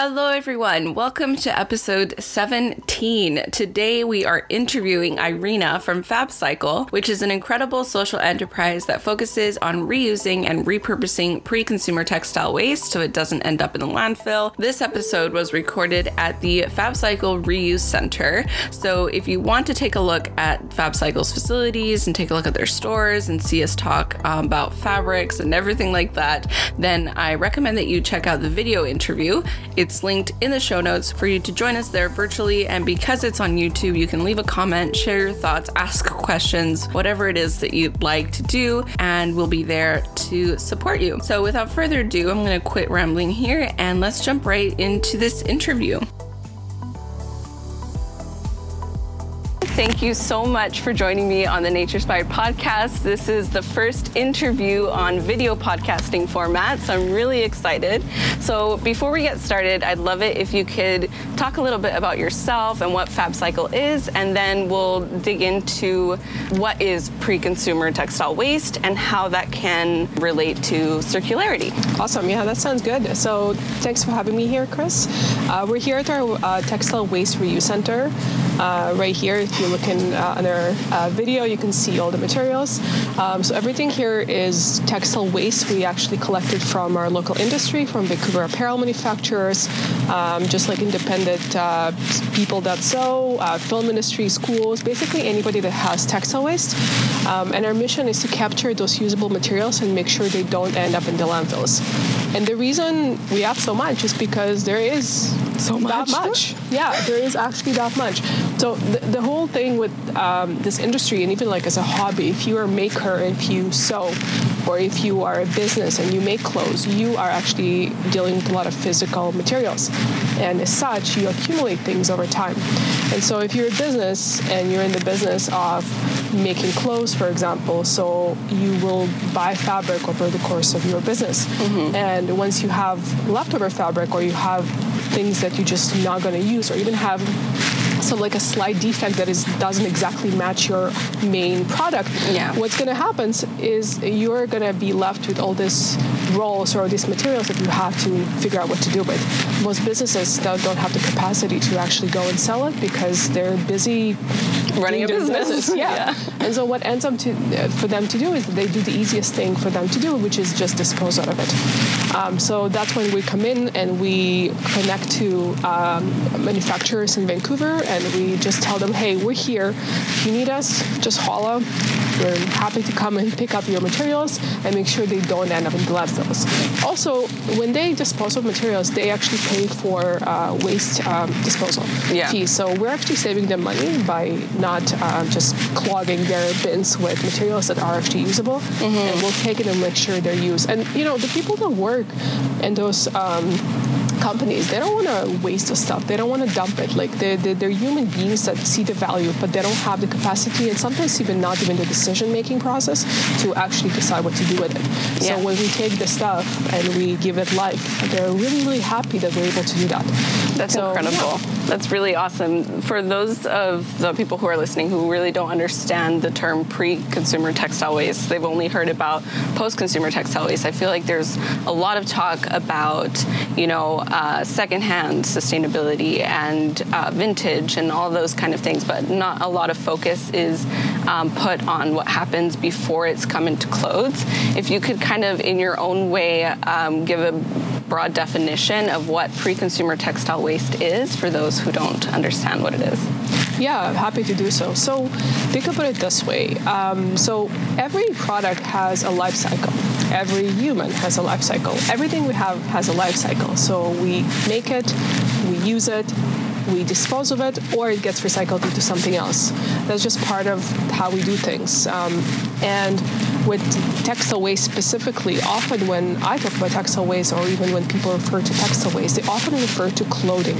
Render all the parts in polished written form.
Hello, everyone. Welcome to episode 17. Today, we are interviewing Irina from FabCycle, which is an incredible social enterprise that focuses on reusing and repurposing pre-consumer textile waste so it doesn't end up in the landfill. This episode was recorded at the FabCycle Reuse Center. So if you want to take a look at FabCycle's facilities and take a look at their stores and see us talk about fabrics and everything like that, then I recommend that you check out the video interview. It's linked in the show notes for you to join us there virtually. And because it's on YouTube, you can leave a comment, share your thoughts, ask questions, whatever it is that you'd like to do, and we'll be there to support you. So without further ado, I'm going to quit rambling here and let's jump right into this interview. Thank you so much for joining me on the Naturspired podcast. This is the first interview on video podcasting format, so I'm really excited. So before we get started, I'd love it if you could talk a little bit about yourself and what FabCycle is, and then we'll dig into what is pre-consumer textile waste and how that can relate to circularity. Awesome. Yeah, that sounds good. So thanks for having me here, Chris. We're here at our Textile Waste Reuse Center. Right here, if you look in on our video, you can see all the materials. So everything here is textile waste. We actually collected from our local industry, from Vancouver apparel manufacturers, just like independent people that sew, film industry, schools, basically anybody that has textile waste. And our mission is to capture those usable materials and make sure they don't end up in the landfills. And the reason we have so much is because there is that much. Yeah, there is actually that much. So the whole thing with this industry, and even like as a hobby, if you are a maker, if you sew, or if you are a business and you make clothes, you are actually dealing with a lot of physical materials. And as such, you accumulate things over time. And so if you're a business and you're in the business of making clothes, for example, so you will buy fabric over the course of your business. Mm-hmm. And once you have leftover fabric, or you have things that you're just not going to use, or even have like a slight defect that doesn't exactly match your main product, what's going to happen is you're going to be left with all these rolls or these materials that you have to figure out what to do with. Most businesses don't have the capacity to actually go and sell it because they're busy running a business. Yeah. And so what ends up for them to do is they do the easiest thing for them to do, which is just dispose out of it. So that's when we come in and we connect to manufacturers in Vancouver, and we just tell them, hey, we're here. If you need us, just holler. We're happy to come and pick up your materials and make sure they don't end up in the landfills. Also, when they dispose of materials, they actually pay for waste disposal fees. So we're actually saving them money by not just clogging their bins with materials that are actually usable. Mm-hmm. And we'll take it and make sure they're used. And, you know, the people that work in those companies, they don't want to waste the stuff. They don't want to dump it. Like, they're human beings that see the value, but they don't have the capacity, and sometimes even not even the decision-making process to actually decide what to do with it. Yeah. So when we take the stuff and we give it life, they're really, really happy that we're able to do that. That's incredible. Yeah. That's really awesome. For those of the people who are listening who really don't understand the term pre-consumer textile waste, they've only heard about post-consumer textile waste. I feel like there's a lot of talk about, you know, secondhand sustainability and vintage and all those kind of things, but not a lot of focus is put on what happens before it's come into clothes. If you could kind of, in your own way, give a broad definition of what pre-consumer textile waste is for those who don't understand what it is. Yeah, happy to do so. So think about it this way. So every product has a life cycle. Every human has a life cycle. Everything we have has a life cycle. So we make it, we use it, we dispose of it, or it gets recycled into something else. That's just part of how we do things. And with textile waste specifically, often when I talk about textile waste, or even when people refer to textile waste, they often refer to clothing.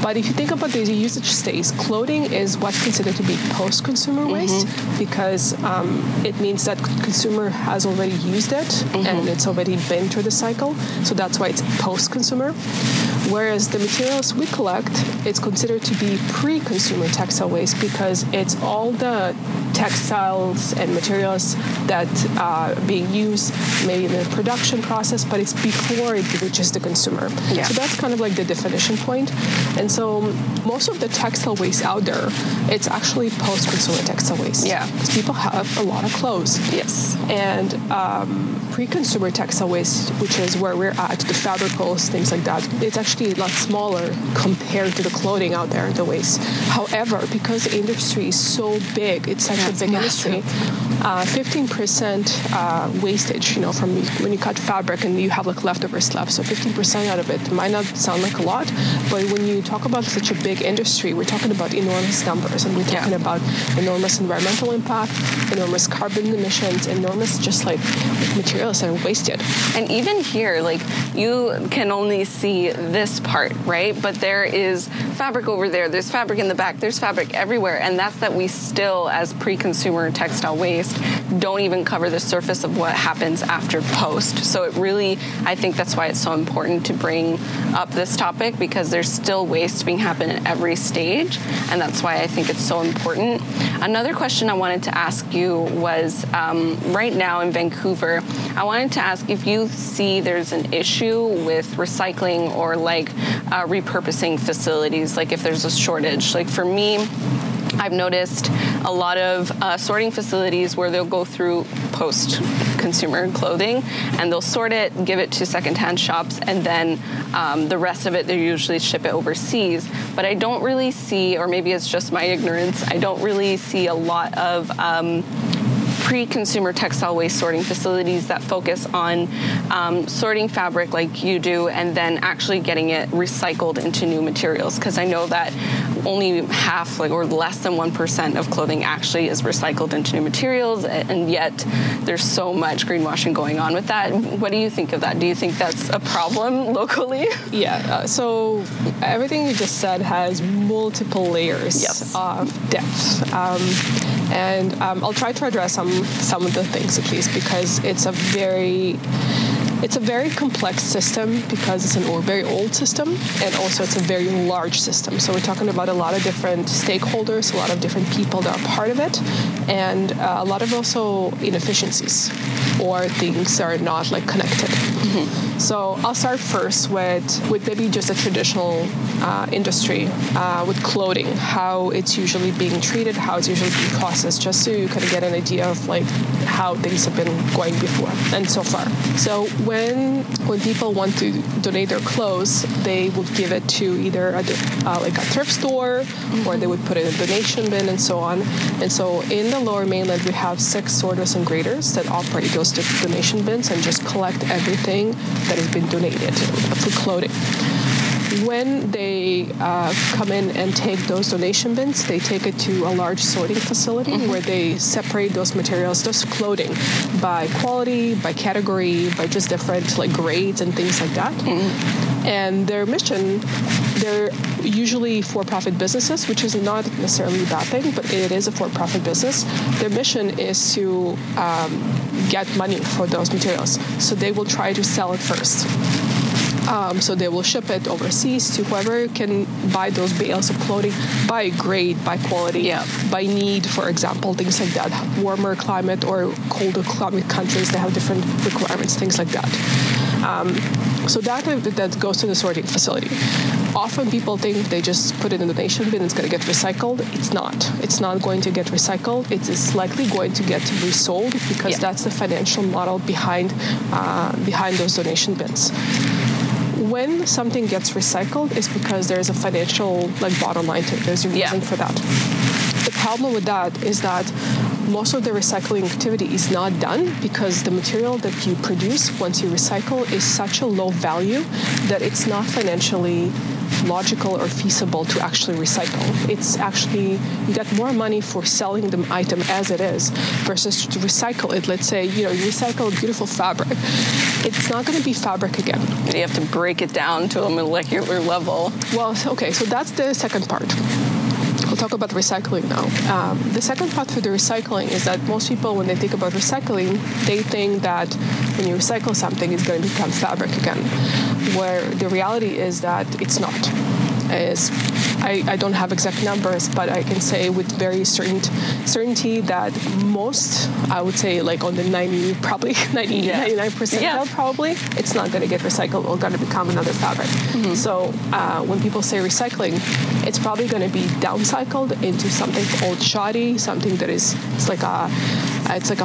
But if you think about the usage stays, clothing is what's considered to be post-consumer waste, mm-hmm. because it means that consumer has already used it, mm-hmm. and it's already been through the cycle. So that's why it's post-consumer. Whereas the materials we collect, it's considered to be pre-consumer textile waste because it's all the textiles and materials that are being used maybe in the production process, but it's before it reaches the consumer. Yeah. So that's kind of like the definition point. And so most of the textile waste out there, it's actually post-consumer textile waste. Yeah. Because people have a lot of clothes. Yes. And pre-consumer textile waste, which is where we're at, the fabricals, things like that, it's actually a lot smaller compared to the clothing out there, the waste. However, because the industry is so big, it's such a big industry, 15% wastage, you know, from when you cut fabric and you have like leftover stuff. So 15% out of it might not sound like a lot, but when you talk about such a big industry, we're talking about enormous numbers, and we're talking about enormous environmental impact, enormous carbon emissions, enormous just like materials that are wasted. And even here, like you can only see this part, right? But there is fabric over there, there's fabric in the back, there's fabric everywhere. And that's that we still, as pre-consumer textile waste, don't even cover the surface of what happens after post. So it really, I think that's why it's so important to bring up this topic, because there's still waste being happened at every stage. And that's why I think it's so important. Another question I wanted to ask you was, right now in Vancouver, I wanted to ask if you see there's an issue with recycling or like repurposing facilities, like if there's a shortage. Like for me, I've noticed a lot of sorting facilities where they'll go through post-consumer clothing and they'll sort it, give it to secondhand shops, and then the rest of it, they usually ship it overseas. But I don't really see, or maybe it's just my ignorance, I don't really see a lot of pre-consumer textile waste sorting facilities that focus on sorting fabric like you do and then actually getting it recycled into new materials, because I know that only half, like, or less than 1% of clothing actually is recycled into new materials, and yet there's so much greenwashing going on with that. What do you think of that? Do you think that's a problem locally? Yeah, so everything you just said has multiple layers of depth. And I'll try to address some of the things at least, because it's a very complex system, because it's a very old system, and also it's a very large system. So we're talking about a lot of different stakeholders, a lot of different people that are part of it, and a lot of also inefficiencies or things that are not like connected. Mm-hmm. So I'll start first with maybe just a traditional industry with clothing, how it's usually being treated, how it's usually being processed, just so you kind of get an idea of like how things have been going before and so far. So when people want to donate their clothes, they would give it to either a thrift store, mm-hmm. or they would put it in a donation bin and so on. And so in the Lower Mainland, we have 6 sorters and graders that operate those donation bins and just collect everything that has been donated for clothing. When they come in and take those donation bins, they take it to a large sorting facility, mm-hmm. where they separate those materials, those clothing, by quality, by category, by just different like grades and things like that. Mm-hmm. And their mission, they're usually for-profit businesses, which is not necessarily a bad thing, but it is a for-profit business. Their mission is to get money for those materials. So they will try to sell it first. So they will ship it overseas to whoever can buy those bales of clothing by grade, by quality, by need, for example, things like that. Warmer climate or colder climate countries, they have different requirements, things like that. So that goes to the sorting facility. Often people think they just put it in the donation bin, it's going to get recycled. It's not. It's not going to get recycled. It is likely going to get resold, because that's the financial model behind those donation bins. When something gets recycled, it's because there's a financial like bottom line to it. There's a reason for that. The problem with that is that most of the recycling activity is not done, because the material that you produce once you recycle is such a low value that it's not financially logical or feasible to actually recycle. It's actually, you get more money for selling the item as it is versus to recycle it. Let's say, you recycle a beautiful fabric. It's not going to be fabric again. You have to break it down to a molecular level. Well, okay, so that's the second part. talk about recycling now. The second part for the recycling is that most people, when they think about recycling, they think that when you recycle something, it's going to become fabric again, where the reality is that it's not. I don't have exact numbers, but I can say with very certainty that most, I would say like on the 99% level, probably, it's not going to get recycled or going to become another fabric. Mm-hmm. So when people say recycling, it's probably going to be downcycled into something old shoddy, something that is, it's like a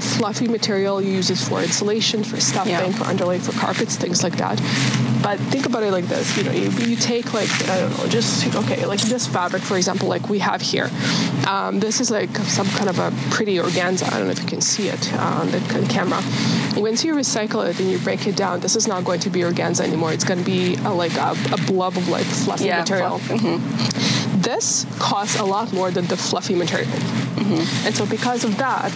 fluffy material. You use it for insulation, for stuffing, for underlay, for carpets, things like that. But think about it like this, you take this fabric, for example, like we have here. This is like some kind of a pretty organza. I don't know if you can see it on the camera. Once you recycle it and you break it down, this is not going to be organza anymore. It's going to be a blob of like fluffy material. Mm-hmm. This costs a lot more than the fluffy material. Mm-hmm. And so because of that,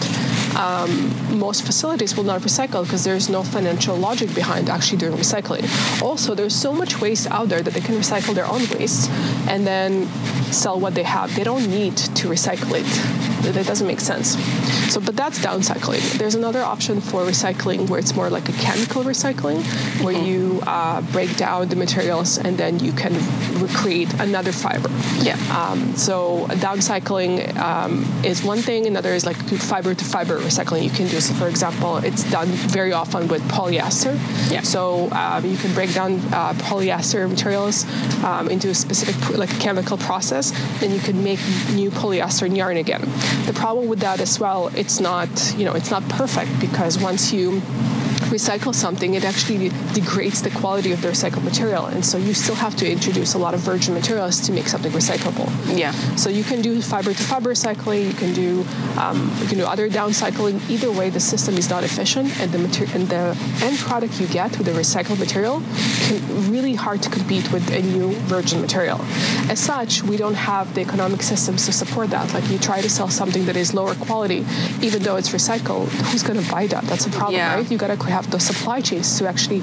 most facilities will not recycle because there's no financial logic behind actually doing recycling. Also, there's so much waste out there that they can recycle their own waste and then sell what they have. They don't need to recycle it. That doesn't make sense. So, but that's downcycling. There's another option for recycling where it's more like a chemical recycling, where you break down the materials and then you can recreate another fiber. Yeah. So downcycling is one thing. Another is like fiber to fiber recycling you can do. So for example, it's done very often with polyester. Yeah. So you can break down polyester materials into a specific chemical process, and you can make new polyester yarn again. The problem with that as well, it's not perfect, because once you recycle something, it actually degrades the quality of the recycled material, and so you still have to introduce a lot of virgin materials to make something recyclable. Yeah. So you can do fiber to fiber recycling. You can do other downcycling. Either way, the system is not efficient, and the end product you get with the recycled material can really hard to compete with a new virgin material. As such, we don't have the economic systems to support that. Like you try to sell something that is lower quality, even though it's recycled, who's going to buy that? That's a problem, right? You got to have the supply chains to actually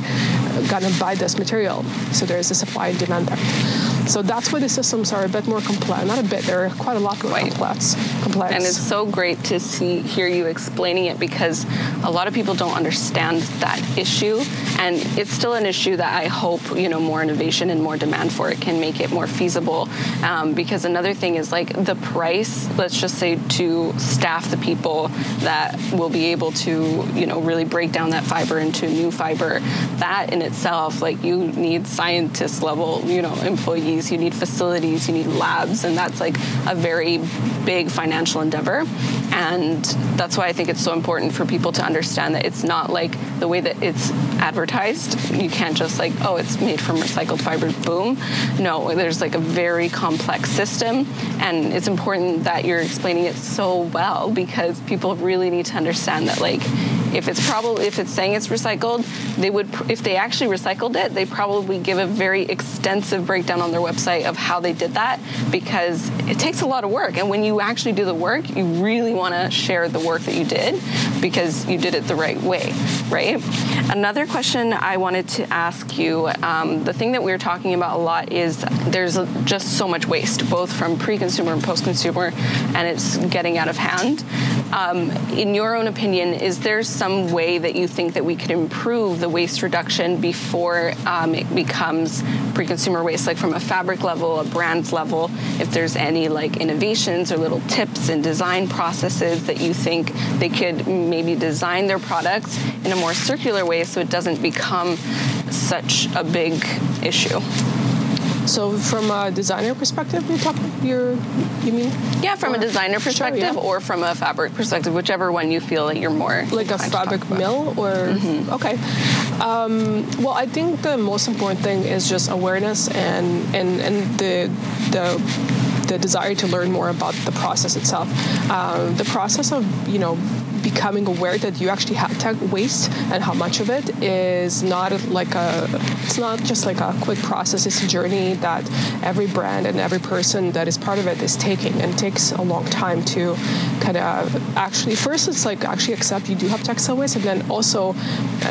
gonna buy this material. So there's a supply and demand there. So that's why the systems are a bit more complex. Not a bit, they're quite a lot more complex. And it's so great to hear you explaining it, because a lot of people don't understand that issue. And it's still an issue that I hope, more innovation and more demand for it can make it more feasible. Because another thing is the price, let's just say to staff the people that will be able to, really break down that fiber into new fiber. That in itself, you need scientist level, employees. You need facilities, you need labs, and that's a very big financial endeavor. And that's why I think it's so important for people to understand that it's not the way that it's advertised. You can't just it's made from recycled fibers, boom. No, there's a very complex system, and it's important that you're explaining it so well, because people really need to understand that if it's saying it's recycled, they would, if they actually recycled it, they probably give a very extensive breakdown on their website of how they did that, because it takes a lot of work. And when you actually do the work, you really want to share the work that you did, because you did it the right way, right? Another question I wanted to ask you, the thing that we were talking about a lot is there's just so much waste, both from pre-consumer and post-consumer, and it's getting out of hand. In your own opinion, is there some way that you think that we could improve the waste reduction before it becomes pre-consumer waste, from a fabric level, a brand level? If there's any innovations or little tips and design processes that you think they could maybe design their products in a more circular way so it doesn't become such a big issue? So from a designer perspective, you mean? Yeah, from a designer perspective, sure, yeah. Or from a fabric perspective, whichever one you feel that you're more... Like a fabric mill or... Mm-hmm. Okay. Well, I think the most important thing is just awareness and the desire to learn more about the process itself. The process of becoming aware that you actually have tech waste and how much of it is not it's not just like a quick process. It's a journey that every brand and every person that is part of it is taking, and takes a long time to kind of actually, first it's like actually accept you do have textile waste, and then also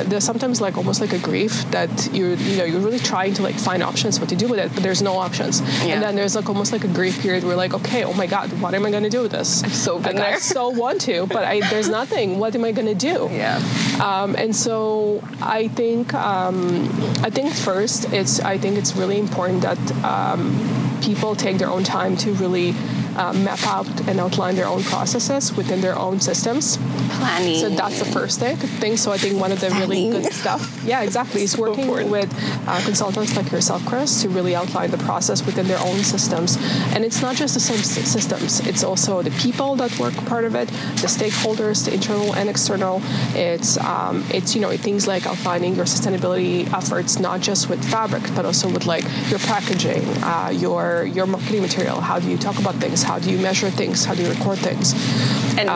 there's sometimes like almost like a grief that you're really trying to like find options what to do with it, but there's no options. Yeah. And then there's like almost like a grief period where like, okay, oh my God, what am I going to do with this? I've so been there. I so want to, but there's nothing. What am I going to do? Yeah. And so I think it's really important that people take their own time to really map out and outline their own processes within their own systems. Planning. So that's the first thing. So I think one of the really good stuff, yeah, exactly, is working with consultants like yourself, Chris, to really outline the process within their own systems. And it's not just the same systems. It's also the people that work part of it, the stakeholders, the internal and external. It's things like outlining your sustainability efforts, not just with fabric, but also with like your packaging, your marketing material. How do you talk about things? How do you measure things? How do you record things? And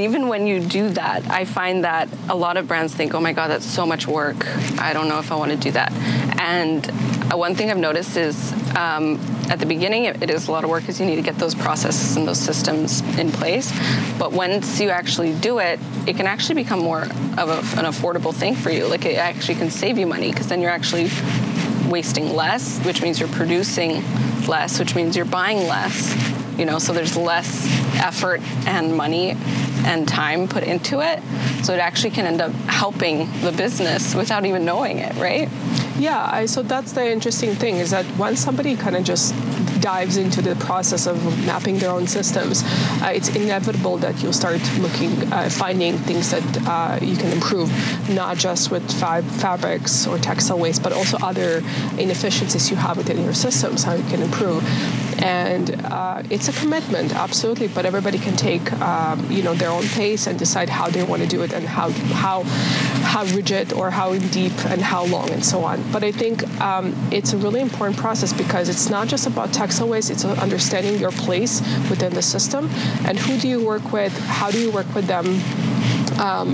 and even when you do that, I find that a lot of brands think, oh my God, that's so much work. I don't know if I want to do that. And one thing I've noticed is at the beginning, it is a lot of work because you need to get those processes and those systems in place. But once you actually do it, it can actually become more of an affordable thing for you. Like it actually can save you money, because then you're actually wasting less, which means you're producing less, which means you're buying less, so there's less effort and money and time put into it. So it actually can end up helping the business without even knowing it, right? Yeah, so that's the interesting thing, is that once somebody kind of just dives into the process of mapping their own systems, it's inevitable that you'll start finding things that you can improve, not just with fabrics or textile waste, but also other inefficiencies you have within your systems, how you can improve. And it's a commitment, absolutely, but everybody can take their own pace and decide how they want to do it, and how rigid or how deep and how long and so on. But I think it's a really important process, because it's not just about textile waste, it's understanding your place within the system and who do you work with, how do you work with them.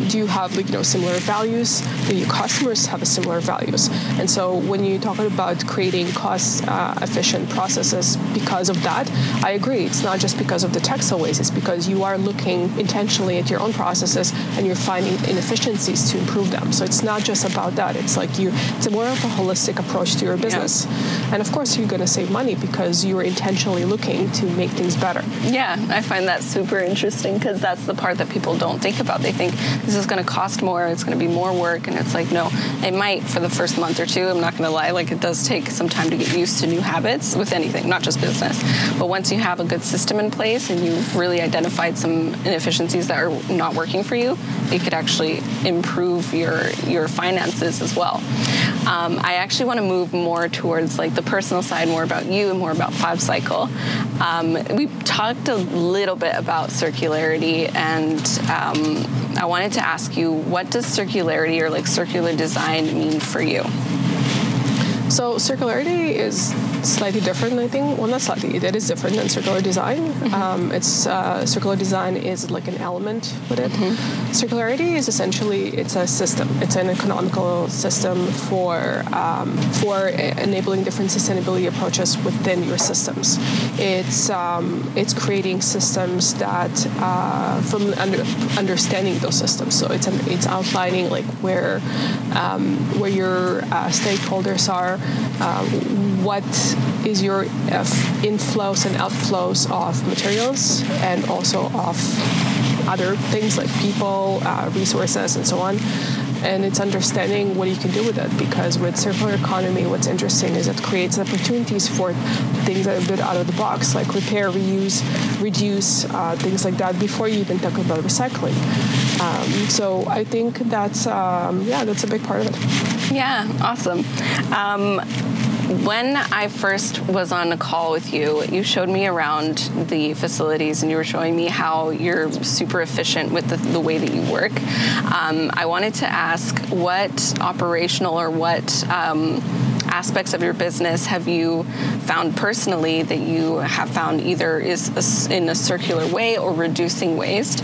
Do you have similar values? Do your customers have similar values? And so when you talk about creating cost-efficient processes because of that, I agree. It's not just because of the textile waste. It's because you are looking intentionally at your own processes and you're finding inefficiencies to improve them. So it's not just about that. It's like it's more of a holistic approach to your business. Yeah. And of course, you're going to save money because you are intentionally looking to make things better. Yeah, I find that super interesting, because that's the part that people don't think about. They think, this is going to cost more, it's going to be more work, and it's like, no, it might for the first month or two. I'm not going to lie, it does take some time to get used to new habits with anything, not just business. But once you have a good system in place and you've really identified some inefficiencies that are not working for you, it could actually improve your finances as well. I actually want to move more towards the personal side, more about you and more about FabCycle. We talked a little bit about circularity, and I wanted to ask you, what does circularity or circular design mean for you? So circularity is slightly different, I think. Well, not slightly. It is different than circular design. Mm-hmm. Circular design is an element with it. Mm-hmm. Circularity is essentially, it's a system. It's an economical system for enabling different sustainability approaches within your systems. It's creating systems that from understanding those systems. So it's outlining where your stakeholders are, what is your inflows and outflows of materials, and also of other things like people, resources, and so on. And it's understanding what you can do with it, because with circular economy, what's interesting is it creates opportunities for things that are a bit out of the box, like repair, reuse, reduce, things like that, before you even talk about recycling. So I think that's a big part of it. Yeah, awesome. When I first was on a call with you, you showed me around the facilities, and you were showing me how you're super efficient with the way that you work. I wanted to ask what operational or what aspects of your business have you found personally that you have found either is in a circular way or reducing waste?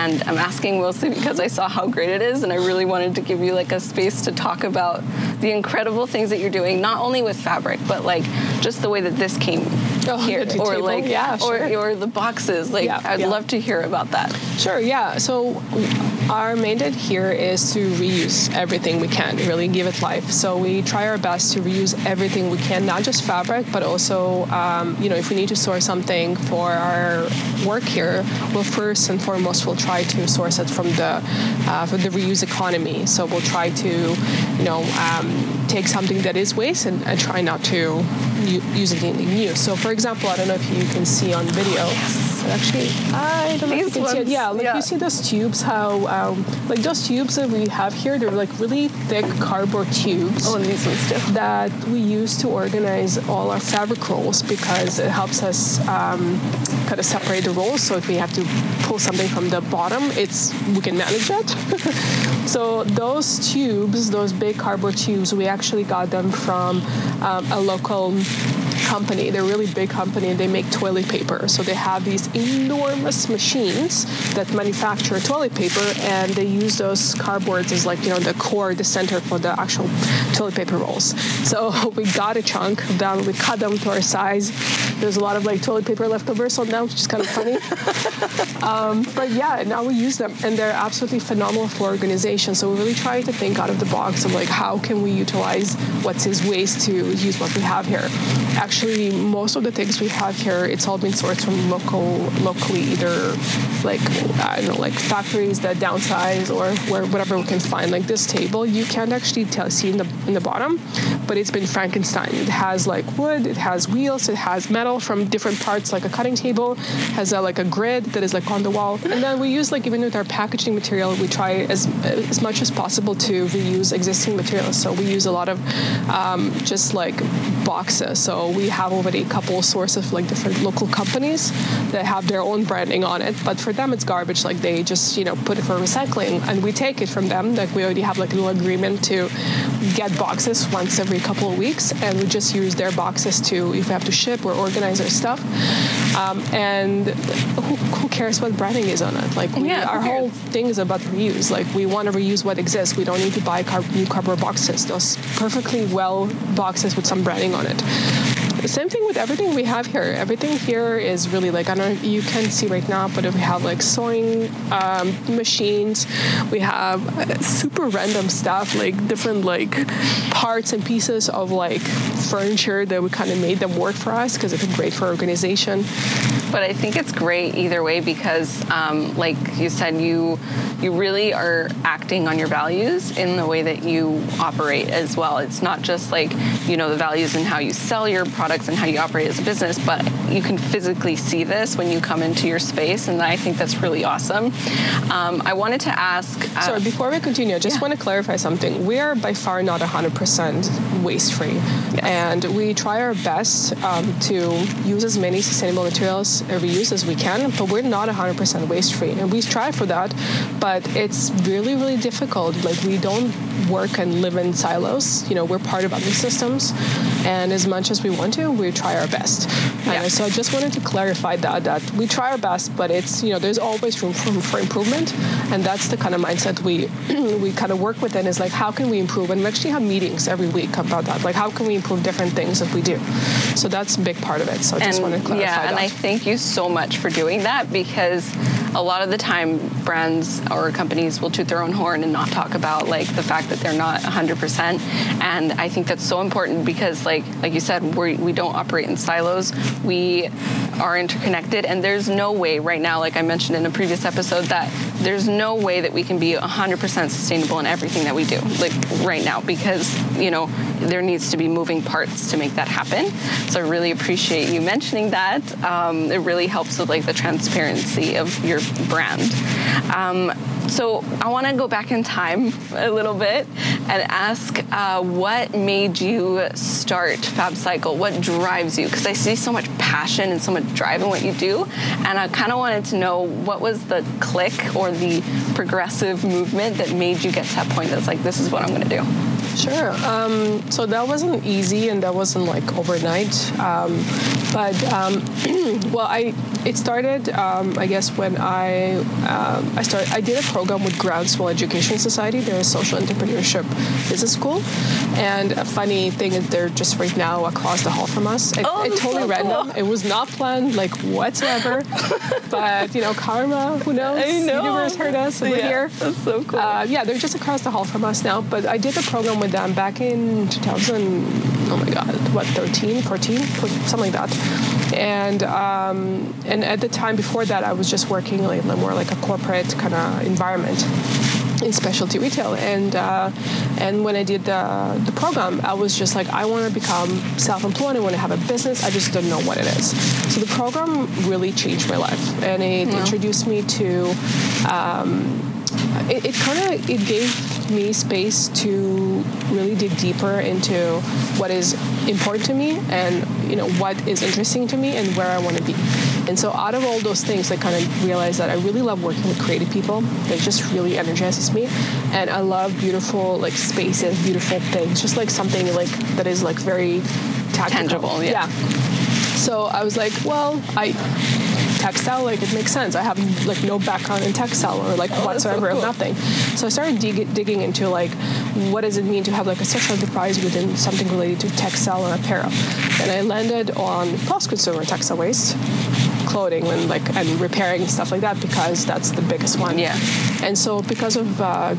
And I'm asking mostly because I saw how great it is, and I really wanted to give you like a space to talk about the incredible things that you're doing, not only with fabric, but like just the way that this came here, or like, yeah, sure. or the boxes. Like, yeah, I'd love to hear about that. Sure. Yeah. So our mandate here is to reuse everything we can, really give it life. So we try our best to reuse everything we can, not just fabric, but also, if we need to source something for our work here, well, first and foremost, we'll try to source it from the reuse economy. So we'll try to, take something that is waste and try not to use anything new. So, for example, I don't know if you can see on video. Yes. Actually, I don't know if you can see it. Yeah, you see those tubes, how, those tubes that we have here, they're like really thick cardboard tubes. Oh, and these ones too. That we use to organize all our fabric rolls, because it helps us kind of separate the rolls. So if we have to pull something from the bottom, we can manage it. So those tubes, those big cardboard tubes, we actually got them from a local company. They're a really big company, and they make toilet paper. So they have these enormous machines that manufacture toilet paper, and they use those cardboards as the core, the center for the actual toilet paper rolls. So we got a chunk of them, we cut them to our size. There's a lot of toilet paper left over, so now it's just kind of funny. But yeah, now we use them, and they're absolutely phenomenal for organization. So we really try to think out of the box of how can we utilize what's waste to use what we have here. Actually, most of the things we have here, it's all been sourced from locally, either factories that downsize or whatever we can find. Like this table, you can't actually see in the bottom, but it's been Frankenstein. It has wood, it has wheels, it has metal from different parts, like a cutting table, has a grid that is on the wall. And then we use even with our packaging material, we try as much as possible to reuse existing materials. So we use a lot of boxes. So we have already a couple sources of different local companies that have their own branding on it, but for them it's garbage. They just put it for recycling, and we take it from them. We already have a little agreement to get boxes once every couple of weeks, and we just use their boxes to, if we have to ship or organize our stuff. And who cares what branding is on it? Our whole thing is about reuse. We want to reuse what exists. We don't need to buy new cardboard boxes. Those perfectly well boxes with some branding on it. Same thing with everything we have here. Everything here is really I don't know if you can see right now, but we have sewing machines. We have super random stuff, different parts and pieces of furniture that we kind of made them work for us because it's great for organization. But I think it's great either way because, you said, you really are acting on your values in the way that you operate as well. It's not just the values in how you sell your products and how you operate as a business, but you can physically see this when you come into your space, and I think that's really awesome. I wanted to ask... Sorry, before we continue, I just want to clarify something. We are by far not 100% waste-free, and we try our best to use as many sustainable materials reuse as we can, but we're not 100% waste-free, and we strive for that, but it's really, really difficult. We don't work and live in silos. We're part of other systems, and as much as we want to, we try our best. Yeah. So I just wanted to clarify that we try our best, but it's, there's always room for improvement, and that's the kind of mindset we kind of work within, is how can we improve? And we actually have meetings every week about that. How can we improve different things that we do? So that's a big part of it. So I just wanted to clarify that. And I thank you so much for doing that, because a lot of the time brands or companies will toot their own horn and not talk about the fact that they're not 100%. And I think that's so important because like you said, we don't operate in silos. We are interconnected, and there's no way right now, like I mentioned in a previous episode, that there's no way that we can be 100% sustainable in everything that we do right now, because there needs to be moving parts to make that happen. So I really appreciate you mentioning that. It really helps with the transparency of your brand. So I want to go back in time a little bit and ask what made you start FabCycle? What drives you? Because I see so much passion and so much drive in what you do, and I kind of wanted to know what was the click or the progressive movement that made you get to that point that's this is what I'm going to do. Sure. So that wasn't easy, and that wasn't like overnight. It started. I guess when I did a program with Groundswell Education Society. They're a social entrepreneurship business school, and a funny thing is they're just right now across the hall from us. It's totally random. Cool. It was not planned, like whatsoever. But you know, karma. Who knows? I know. Universe heard us. And we're here. That's so cool. Yeah, they're just across the hall from us now. But I did a program with them back in 2013, 14, something like that. And at the time before that, I was just working in more like a corporate kind of environment in specialty retail. And when I did the program, I was just like, I want to become self-employed. I want to have a business. I just don't know what it is. So the program really changed my life, and it introduced me to. It gave me space to really dig deeper into what is important to me, and what is interesting to me, and where I want to be. And so out of all those things, I kind of realized that I really love working with creative people. It just really energizes me, and I love beautiful spaces, beautiful things, just something that is very tangible. So I was like, well, textile, it makes sense. I have no background in textile or whatsoever, so cool. Nothing. So I started digging into what does it mean to have a social enterprise within something related to textile or apparel. And I landed on post-consumer textile waste, clothing, and repairing stuff like that, because that's the biggest one. Yeah. And so because of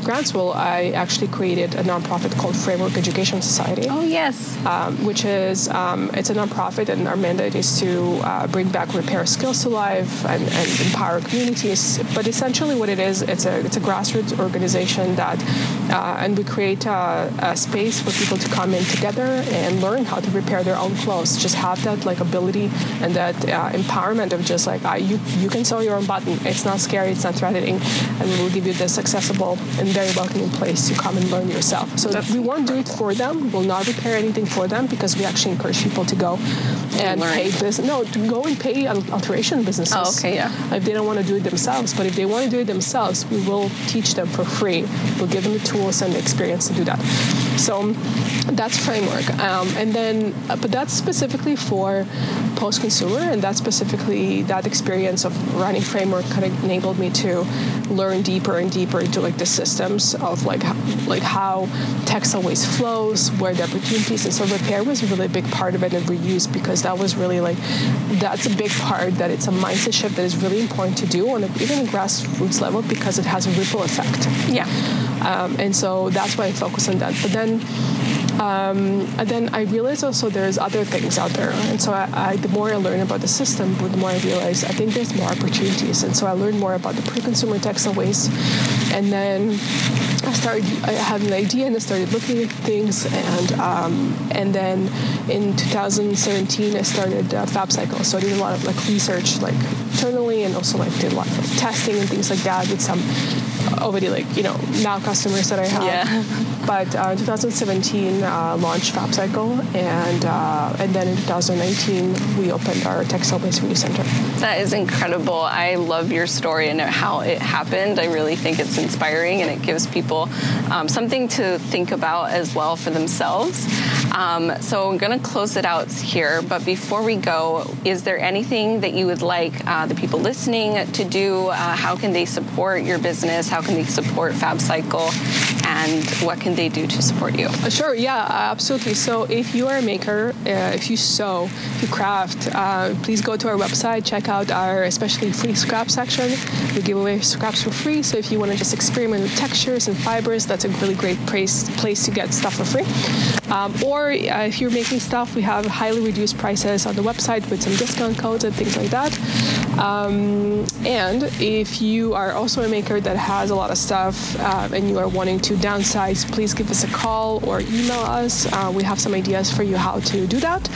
Grantsville, I actually created a nonprofit called Framework Education Society. Oh yes. Which is it's a nonprofit, and our mandate is to bring back repair skills to life and empower communities. But essentially, what it is, it's a grassroots organization that, and we create a space for people to come in together and learn how to repair their own clothes. Just have that ability and that empowerment of you can sew your own button. It's not scary. It's not threatening. And we'll give you this accessible and very welcoming place to come and learn yourself. So we won't do it for them. We'll not repair anything for them, because we actually encourage people to go and pay business. No, to go and pay alteration businesses. Oh, okay, yeah. If they don't want to do it themselves, but if they want to do it themselves, we will teach them for free. We'll give them the tools and the experience to do that. So that's Framework. But that's specifically for post-consumer, and that's specifically that experience of running Framework kind of enabled me to learn deeper and deeper into the systems of how textile waste flows, where the opportunities. And so repair was a really big part of it, and reuse, because that was really that's a big part, that it's a mindset shift that is really important to do on even a grassroots level, because it has a ripple effect. Yeah. And so that's why I focus on that. But then. And then I realized also there's other things out there. And so the more I learn about the system, the more I realize I think there's more opportunities. And so I learned more about the pre-consumer textile waste. And then I had an idea, and I started looking at things. And then in 2017, I started FabCycle. So I did a lot of research internally, and also did a lot of testing and things like that with some already now customers that I have. Yeah. But in 2017, launched FabCycle, and then in 2019, we opened our textile waste reuse center. That is incredible. I love your story and how it happened. I really think it's inspiring, and it gives people something to think about as well for themselves. So I'm going to close it out here. But before we go, is there anything that you would like the people listening to do? How can they support your business? How can they support FabCycle? And what can they do to support you? Sure, yeah, absolutely. So if you are a maker, if you sew, if you craft, please go to our website, check out our especially free scrap section. We give away scraps for free. So if you want to just experiment with textures and fibers, that's a really great place to get stuff for free. Or if you're making stuff, we have highly reduced prices on the website with some discount codes and things like that. And if you are also a maker that has a lot of stuff and you are wanting to downsize, please give us a call or email us. We have some ideas for you how to do that,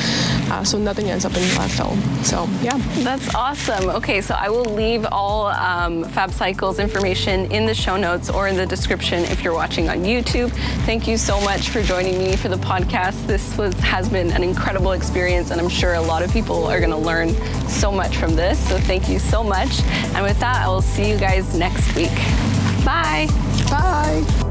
so nothing ends up in landfill. So yeah, that's awesome. Okay, so I will leave all FabCycle's information in the show notes or in the description if you're watching on YouTube. Thank you so much for joining me for the podcast. This has been an incredible experience, and I'm sure a lot of people are going to learn so much from this. So thank you so much. And with that, I will see you guys next week. Bye. Bye.